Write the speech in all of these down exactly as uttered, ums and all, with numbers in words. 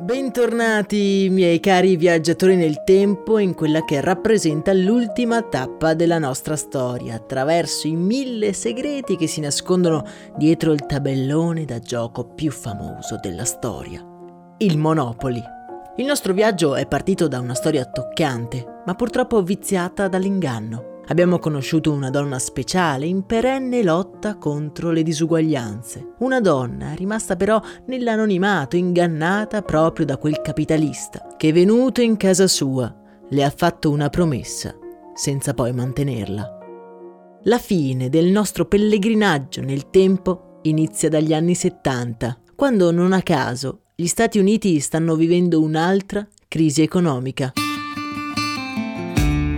Bentornati miei cari viaggiatori nel tempo in quella che rappresenta l'ultima tappa della nostra storia, attraverso i mille segreti che si nascondono dietro il tabellone da gioco più famoso della storia, il Monopoly. Il nostro viaggio è partito da una storia toccante, ma purtroppo viziata dall'inganno. Abbiamo conosciuto una donna speciale in perenne lotta contro le disuguaglianze. Una donna rimasta però nell'anonimato, ingannata proprio da quel capitalista che, venuto in casa sua, le ha fatto una promessa senza poi mantenerla. La fine del nostro pellegrinaggio nel tempo inizia dagli anni settanta, quando non a caso gli Stati Uniti stanno vivendo un'altra crisi economica.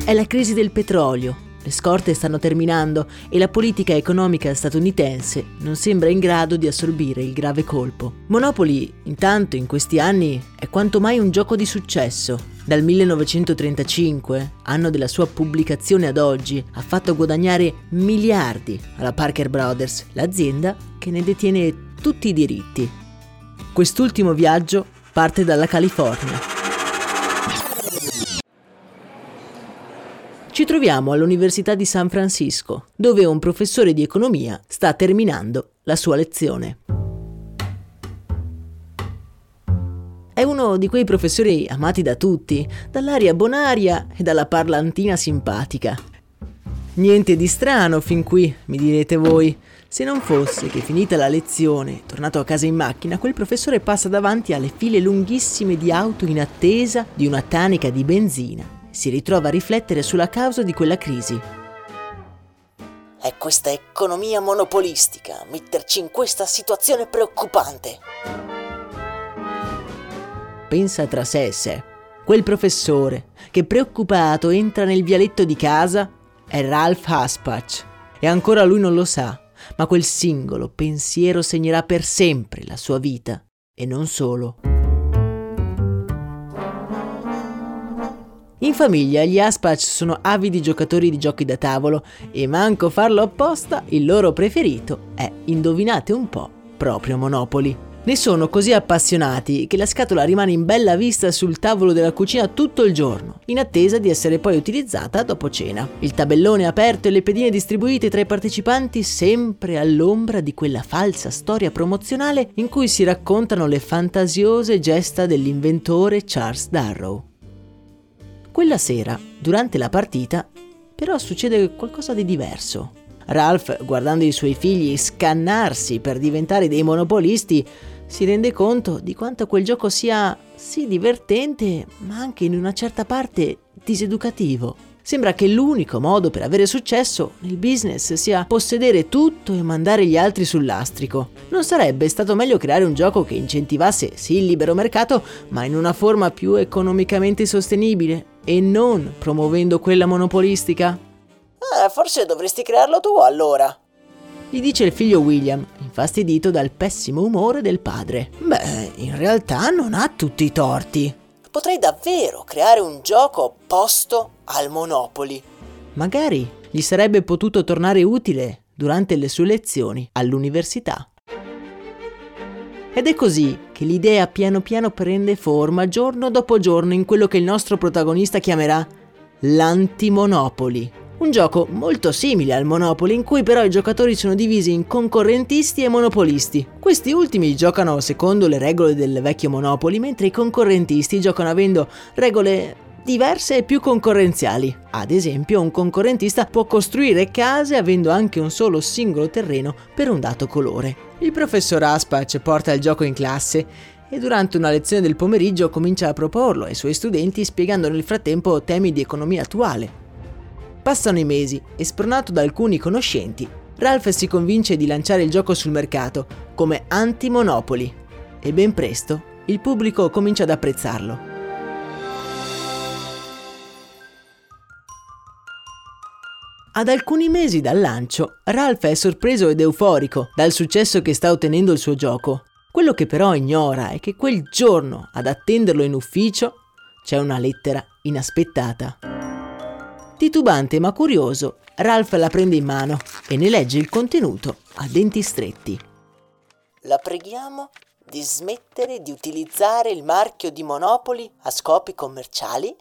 È la crisi del petrolio, le scorte stanno terminando e la politica economica statunitense non sembra in grado di assorbire il grave colpo. Monopoly, intanto, in questi anni è quanto mai un gioco di successo. Dal millenovecentotrentacinque, anno della sua pubblicazione, ad oggi ha fatto guadagnare miliardi alla Parker Brothers, l'azienda che ne detiene tutti i diritti. Quest'ultimo viaggio parte dalla California. Ci troviamo all'Università di San Francisco, dove un professore di economia sta terminando la sua lezione. È uno di quei professori amati da tutti, dall'aria bonaria e dalla parlantina simpatica. Niente di strano fin qui, mi direte voi, se non fosse che, finita la lezione, tornato a casa in macchina, quel professore passa davanti alle file lunghissime di auto in attesa di una tanica di benzina. Si ritrova a riflettere sulla causa di quella crisi. È questa economia monopolistica a metterci in questa situazione preoccupante, pensa tra sé e sé. Quel professore che, preoccupato, entra nel vialetto di casa è Ralph Anspach, e ancora lui non lo sa, ma quel singolo pensiero segnerà per sempre la sua vita, e non solo. In famiglia gli Anspach sono avidi giocatori di giochi da tavolo e, manco farlo apposta, il loro preferito è, indovinate un po', proprio Monopoly. Ne sono così appassionati che la scatola rimane in bella vista sul tavolo della cucina tutto il giorno, in attesa di essere poi utilizzata dopo cena. Il tabellone aperto e le pedine distribuite tra i partecipanti sempre all'ombra di quella falsa storia promozionale in cui si raccontano le fantasiose gesta dell'inventore Charles Darrow. Quella sera, durante la partita, però succede qualcosa di diverso. Ralph, guardando i suoi figli scannarsi per diventare dei monopolisti, si rende conto di quanto quel gioco sia sì divertente, ma anche in una certa parte diseducativo. Sembra che l'unico modo per avere successo nel business sia possedere tutto e mandare gli altri sul lastrico. Non sarebbe stato meglio creare un gioco che incentivasse sì il libero mercato, ma in una forma più economicamente sostenibile e non promuovendo quella monopolistica? Ah, forse dovresti crearlo tu allora, gli dice il figlio William, infastidito dal pessimo umore del padre. Beh, in realtà non ha tutti i torti. Potrei davvero creare un gioco opposto al Monopoly. Magari gli sarebbe potuto tornare utile durante le sue lezioni all'università. Ed è così che l'idea piano piano prende forma giorno dopo giorno in quello che il nostro protagonista chiamerà l'Anti-Monopoly. Un gioco molto simile al Monopoly, in cui però i giocatori sono divisi in concorrentisti e monopolisti. Questi ultimi giocano secondo le regole del vecchio Monopoly, mentre i concorrentisti giocano avendo regole diverse e più concorrenziali. Ad esempio, un concorrentista può costruire case avendo anche un solo singolo terreno per un dato colore. Il professor Anspach porta il gioco in classe e durante una lezione del pomeriggio comincia a proporlo ai suoi studenti, spiegando nel frattempo temi di economia attuale. Passano i mesi e, spronato da alcuni conoscenti, Ralph si convince di lanciare il gioco sul mercato come Anti-Monopoly e ben presto il pubblico comincia ad apprezzarlo. Ad alcuni mesi dal lancio, Ralph è sorpreso ed euforico dal successo che sta ottenendo il suo gioco. Quello che però ignora è che quel giorno, ad attenderlo in ufficio, c'è una lettera inaspettata. Titubante ma curioso, Ralph la prende in mano e ne legge il contenuto a denti stretti. La preghiamo di smettere di utilizzare il marchio di Monopoly a scopi commerciali?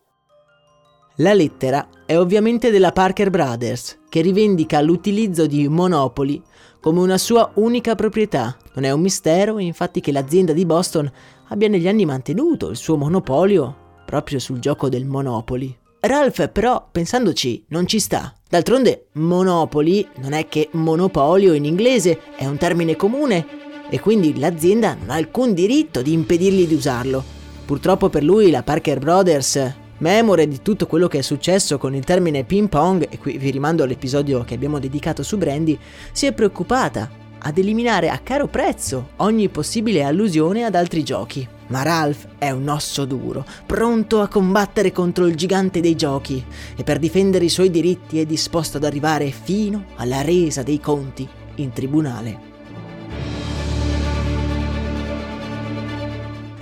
La lettera è ovviamente della Parker Brothers, che rivendica l'utilizzo di Monopoly come una sua unica proprietà. Non è un mistero, infatti, che l'azienda di Boston abbia negli anni mantenuto il suo monopolio proprio sul gioco del Monopoly. Ralph però, pensandoci, non ci sta. D'altronde Monopoly non è che monopolio in inglese, è un termine comune e quindi l'azienda non ha alcun diritto di impedirgli di usarlo. Purtroppo per lui la Parker Brothers, memore di tutto quello che è successo con il termine ping pong, e qui vi rimando all'episodio che abbiamo dedicato su Brandy, si è preoccupata ad eliminare a caro prezzo ogni possibile allusione ad altri giochi. Ma Ralph è un osso duro, pronto a combattere contro il gigante dei giochi, e per difendere i suoi diritti è disposto ad arrivare fino alla resa dei conti in tribunale.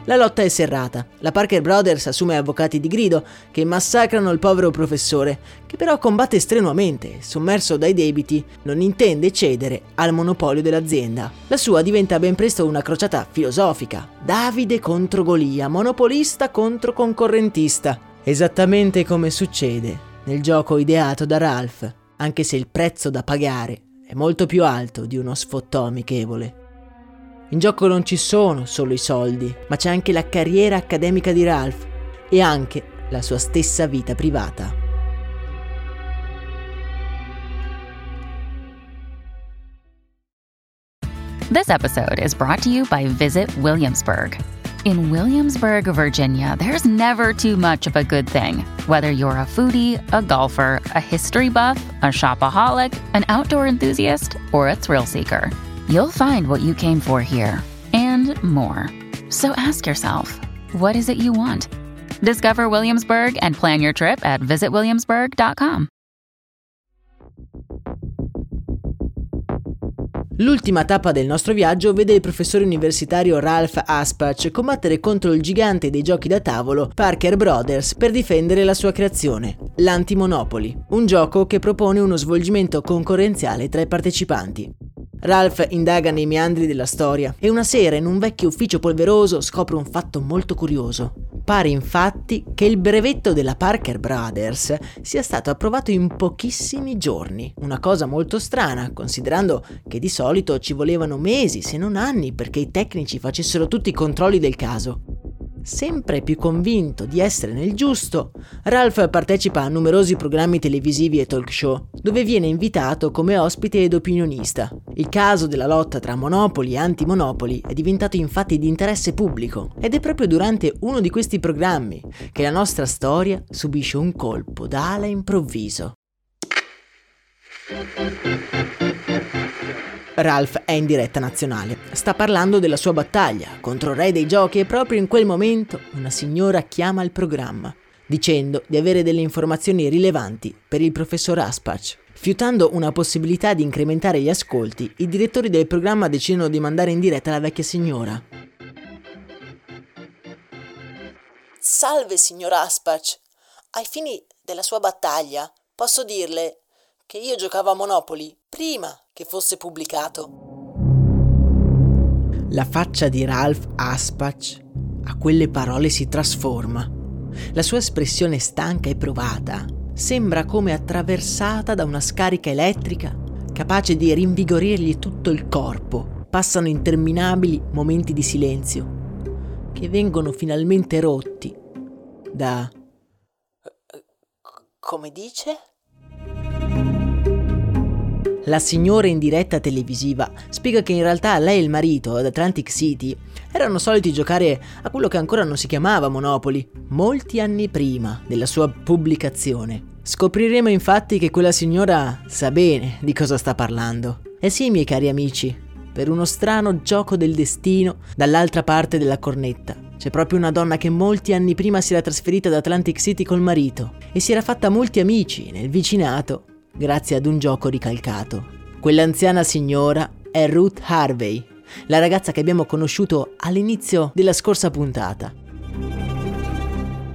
La lotta è serrata. La Parker Brothers assume avvocati di grido che massacrano il povero professore, che però combatte strenuamente, sommerso dai debiti, non intende cedere al monopolio dell'azienda. La sua diventa ben presto una crociata filosofica. Davide contro Golia, monopolista contro concorrentista. Esattamente come succede nel gioco ideato da Ralph, anche se il prezzo da pagare è molto più alto di uno sfottò amichevole. In gioco non ci sono solo i soldi, ma c'è anche la carriera accademica di Ralph e anche la sua stessa vita privata. This episode is brought to you by Visit Williamsburg. In Williamsburg, Virginia, there's never too much of a good thing. Whether you're a foodie, a golfer, a history buff, a shopaholic, an outdoor enthusiast, or a thrill seeker, you'll find what you came for here and more. So ask yourself, what is it you want? Discover Williamsburg and plan your trip at visit williamsburg dot com. L'ultima tappa del nostro viaggio vede il professore universitario Ralph Anspach combattere contro il gigante dei giochi da tavolo Parker Brothers per difendere la sua creazione, l'Anti-Monopoly, un gioco che propone uno svolgimento concorrenziale tra i partecipanti. Ralph indaga nei meandri della storia e una sera in un vecchio ufficio polveroso scopre un fatto molto curioso. Pare infatti che il brevetto della Parker Brothers sia stato approvato in pochissimi giorni. Una cosa molto strana, considerando che di solito ci volevano mesi se non anni perché i tecnici facessero tutti i controlli del caso. Sempre più convinto di essere nel giusto, Ralph partecipa a numerosi programmi televisivi e talk show, dove viene invitato come ospite ed opinionista. Il caso della lotta tra Monopoly e Anti-Monopoly è diventato infatti di interesse pubblico, ed è proprio durante uno di questi programmi che la nostra storia subisce un colpo d'ala improvviso. Ralph è in diretta nazionale, sta parlando della sua battaglia contro il re dei giochi e proprio in quel momento una signora chiama il programma dicendo di avere delle informazioni rilevanti per il professor Anspach. Fiutando una possibilità di incrementare gli ascolti, i direttori del programma decidono di mandare in diretta la vecchia signora. Salve signor Anspach, ai fini della sua battaglia posso dirle che io giocavo a Monopoly prima che fosse pubblicato. La faccia di Ralph Anspach a quelle parole si trasforma. La sua espressione stanca e provata sembra come attraversata da una scarica elettrica capace di rinvigorirgli tutto il corpo. Passano interminabili momenti di silenzio che vengono finalmente rotti da... Come dice? La signora in diretta televisiva spiega che in realtà lei e il marito ad Atlantic City erano soliti giocare a quello che ancora non si chiamava Monopoly, molti anni prima della sua pubblicazione. Scopriremo infatti che quella signora sa bene di cosa sta parlando. E sì, miei cari amici, per uno strano gioco del destino, dall'altra parte della cornetta c'è proprio una donna che molti anni prima si era trasferita ad Atlantic City col marito e si era fatta molti amici nel vicinato grazie ad un gioco ricalcato. Quell'anziana signora è Ruth Harvey, la ragazza che abbiamo conosciuto all'inizio della scorsa puntata.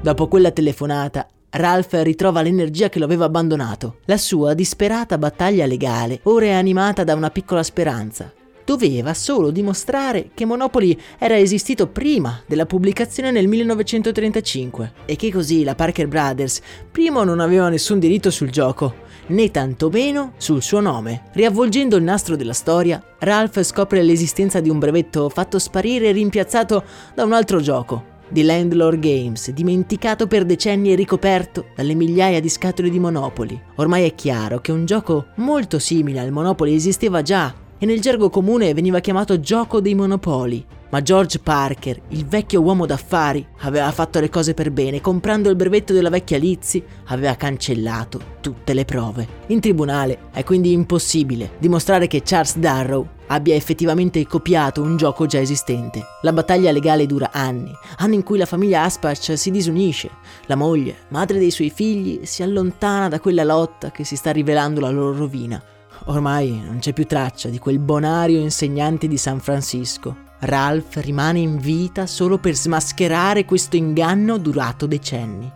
Dopo quella telefonata, Ralph ritrova l'energia che lo aveva abbandonato. La sua disperata battaglia legale ora è animata da una piccola speranza. Doveva solo dimostrare che Monopoly era esistito prima della pubblicazione nel millenovecentotrentacinque e che così la Parker Brothers prima non aveva nessun diritto sul gioco, né tantomeno sul suo nome. Riavvolgendo il nastro della storia, Ralph scopre l'esistenza di un brevetto fatto sparire e rimpiazzato da un altro gioco, The Landlord Games, dimenticato per decenni e ricoperto dalle migliaia di scatole di Monopoly. Ormai è chiaro che un gioco molto simile al Monopoly esisteva già e nel gergo comune veniva chiamato gioco dei monopoli. Ma George Parker, il vecchio uomo d'affari, aveva fatto le cose per bene, comprando il brevetto della vecchia Lizzie, aveva cancellato tutte le prove. In tribunale è quindi impossibile dimostrare che Charles Darrow abbia effettivamente copiato un gioco già esistente. La battaglia legale dura anni, anni in cui la famiglia Anspach si disunisce. La moglie, madre dei suoi figli, si allontana da quella lotta che si sta rivelando la loro rovina. Ormai non c'è più traccia di quel bonario insegnante di San Francisco. Ralph rimane in vita solo per smascherare questo inganno durato decenni.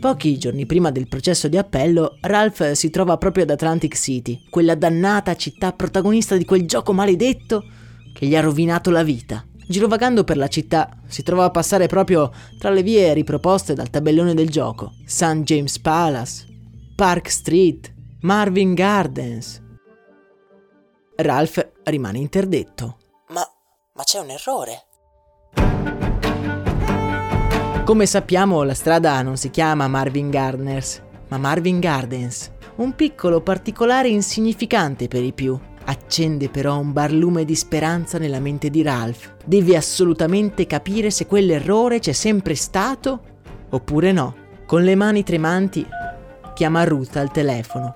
Pochi giorni prima del processo di appello, Ralph si trova proprio ad Atlantic City, quella dannata città protagonista di quel gioco maledetto che gli ha rovinato la vita. Girovagando per la città, si trova a passare proprio tra le vie riproposte dal tabellone del gioco: St James Palace, Park Street, Marvin Gardens. Ralph rimane interdetto. Ma, ma c'è un errore. Come sappiamo, la strada non si chiama Marvin Gardens, ma Marvin Gardens. Un piccolo particolare insignificante per i più. Accende però un barlume di speranza nella mente di Ralph. Devi assolutamente capire se quell'errore c'è sempre stato oppure no. Con le mani tremanti chiama Ruth al telefono.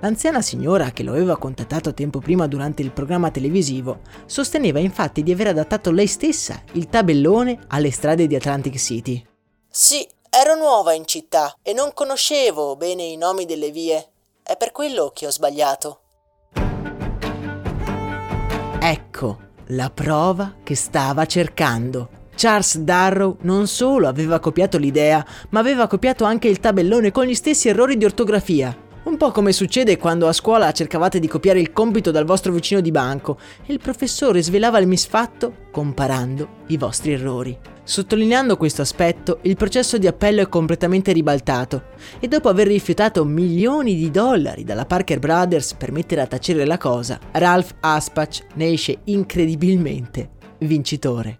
L'anziana signora che lo aveva contattato tempo prima durante il programma televisivo sosteneva infatti di aver adattato lei stessa il tabellone alle strade di Atlantic City. Sì, ero nuova in città e non conoscevo bene i nomi delle vie. È per quello che ho sbagliato. Ecco la prova che stava cercando. Charles Darrow non solo aveva copiato l'idea, ma aveva copiato anche il tabellone con gli stessi errori di ortografia. Un po' come succede quando a scuola cercavate di copiare il compito dal vostro vicino di banco e il professore svelava il misfatto comparando i vostri errori. Sottolineando questo aspetto, il processo di appello è completamente ribaltato e dopo aver rifiutato milioni di dollari dalla Parker Brothers per mettere a tacere la cosa, Ralph Anspach ne esce incredibilmente vincitore.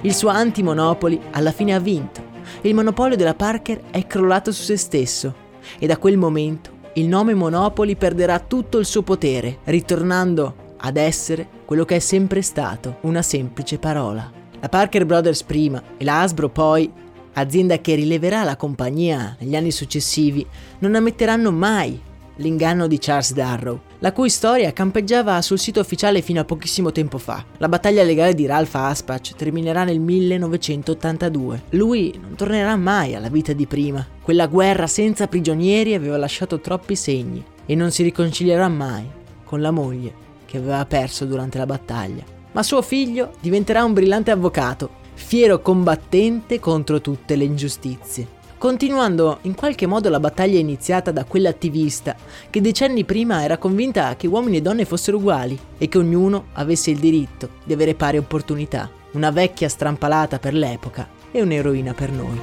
Il suo Anti-Monopoly alla fine ha vinto. Il monopolio della Parker è crollato su se stesso e da quel momento il nome Monopoly perderà tutto il suo potere, ritornando ad essere quello che è sempre stato, una semplice parola. La Parker Brothers prima e la Hasbro poi, azienda che rileverà la compagnia negli anni successivi, non ammetteranno mai l'inganno di Charles Darrow, la cui storia campeggiava sul sito ufficiale fino a pochissimo tempo fa. La battaglia legale di Ralph Anspach terminerà nel millenovecentottantadue. Lui non tornerà mai alla vita di prima. Quella guerra senza prigionieri aveva lasciato troppi segni e non si riconcilierà mai con la moglie che aveva perso durante la battaglia. Ma suo figlio diventerà un brillante avvocato, fiero combattente contro tutte le ingiustizie, continuando in qualche modo la battaglia iniziata da quell'attivista che decenni prima era convinta che uomini e donne fossero uguali e che ognuno avesse il diritto di avere pari opportunità. Una vecchia strampalata per l'epoca e un'eroina per noi.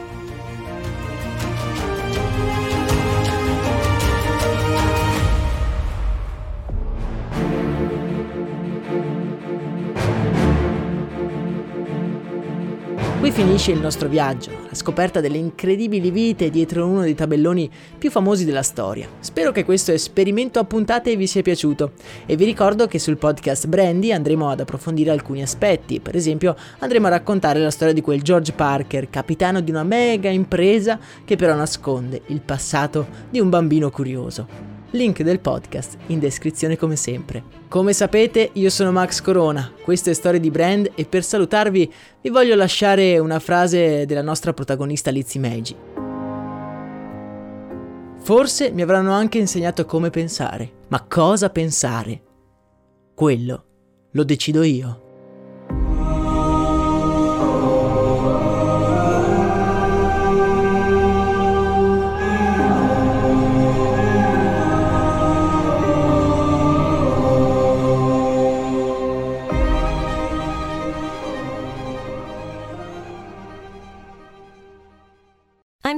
Qui finisce il nostro viaggio, la scoperta delle incredibili vite dietro uno dei tabelloni più famosi della storia. Spero che questo esperimento a puntate vi sia piaciuto e vi ricordo che sul podcast Brandy andremo ad approfondire alcuni aspetti. Per esempio andremo a raccontare la storia di quel George Parker, capitano di una mega impresa che però nasconde il passato di un bambino curioso. Link del podcast in descrizione come sempre. Come sapete, io sono Max Corona, questo è Storie di Brand e per salutarvi vi voglio lasciare una frase della nostra protagonista Lizzie Magie. Forse mi avranno anche insegnato come pensare, ma cosa pensare? Quello lo decido io. I'm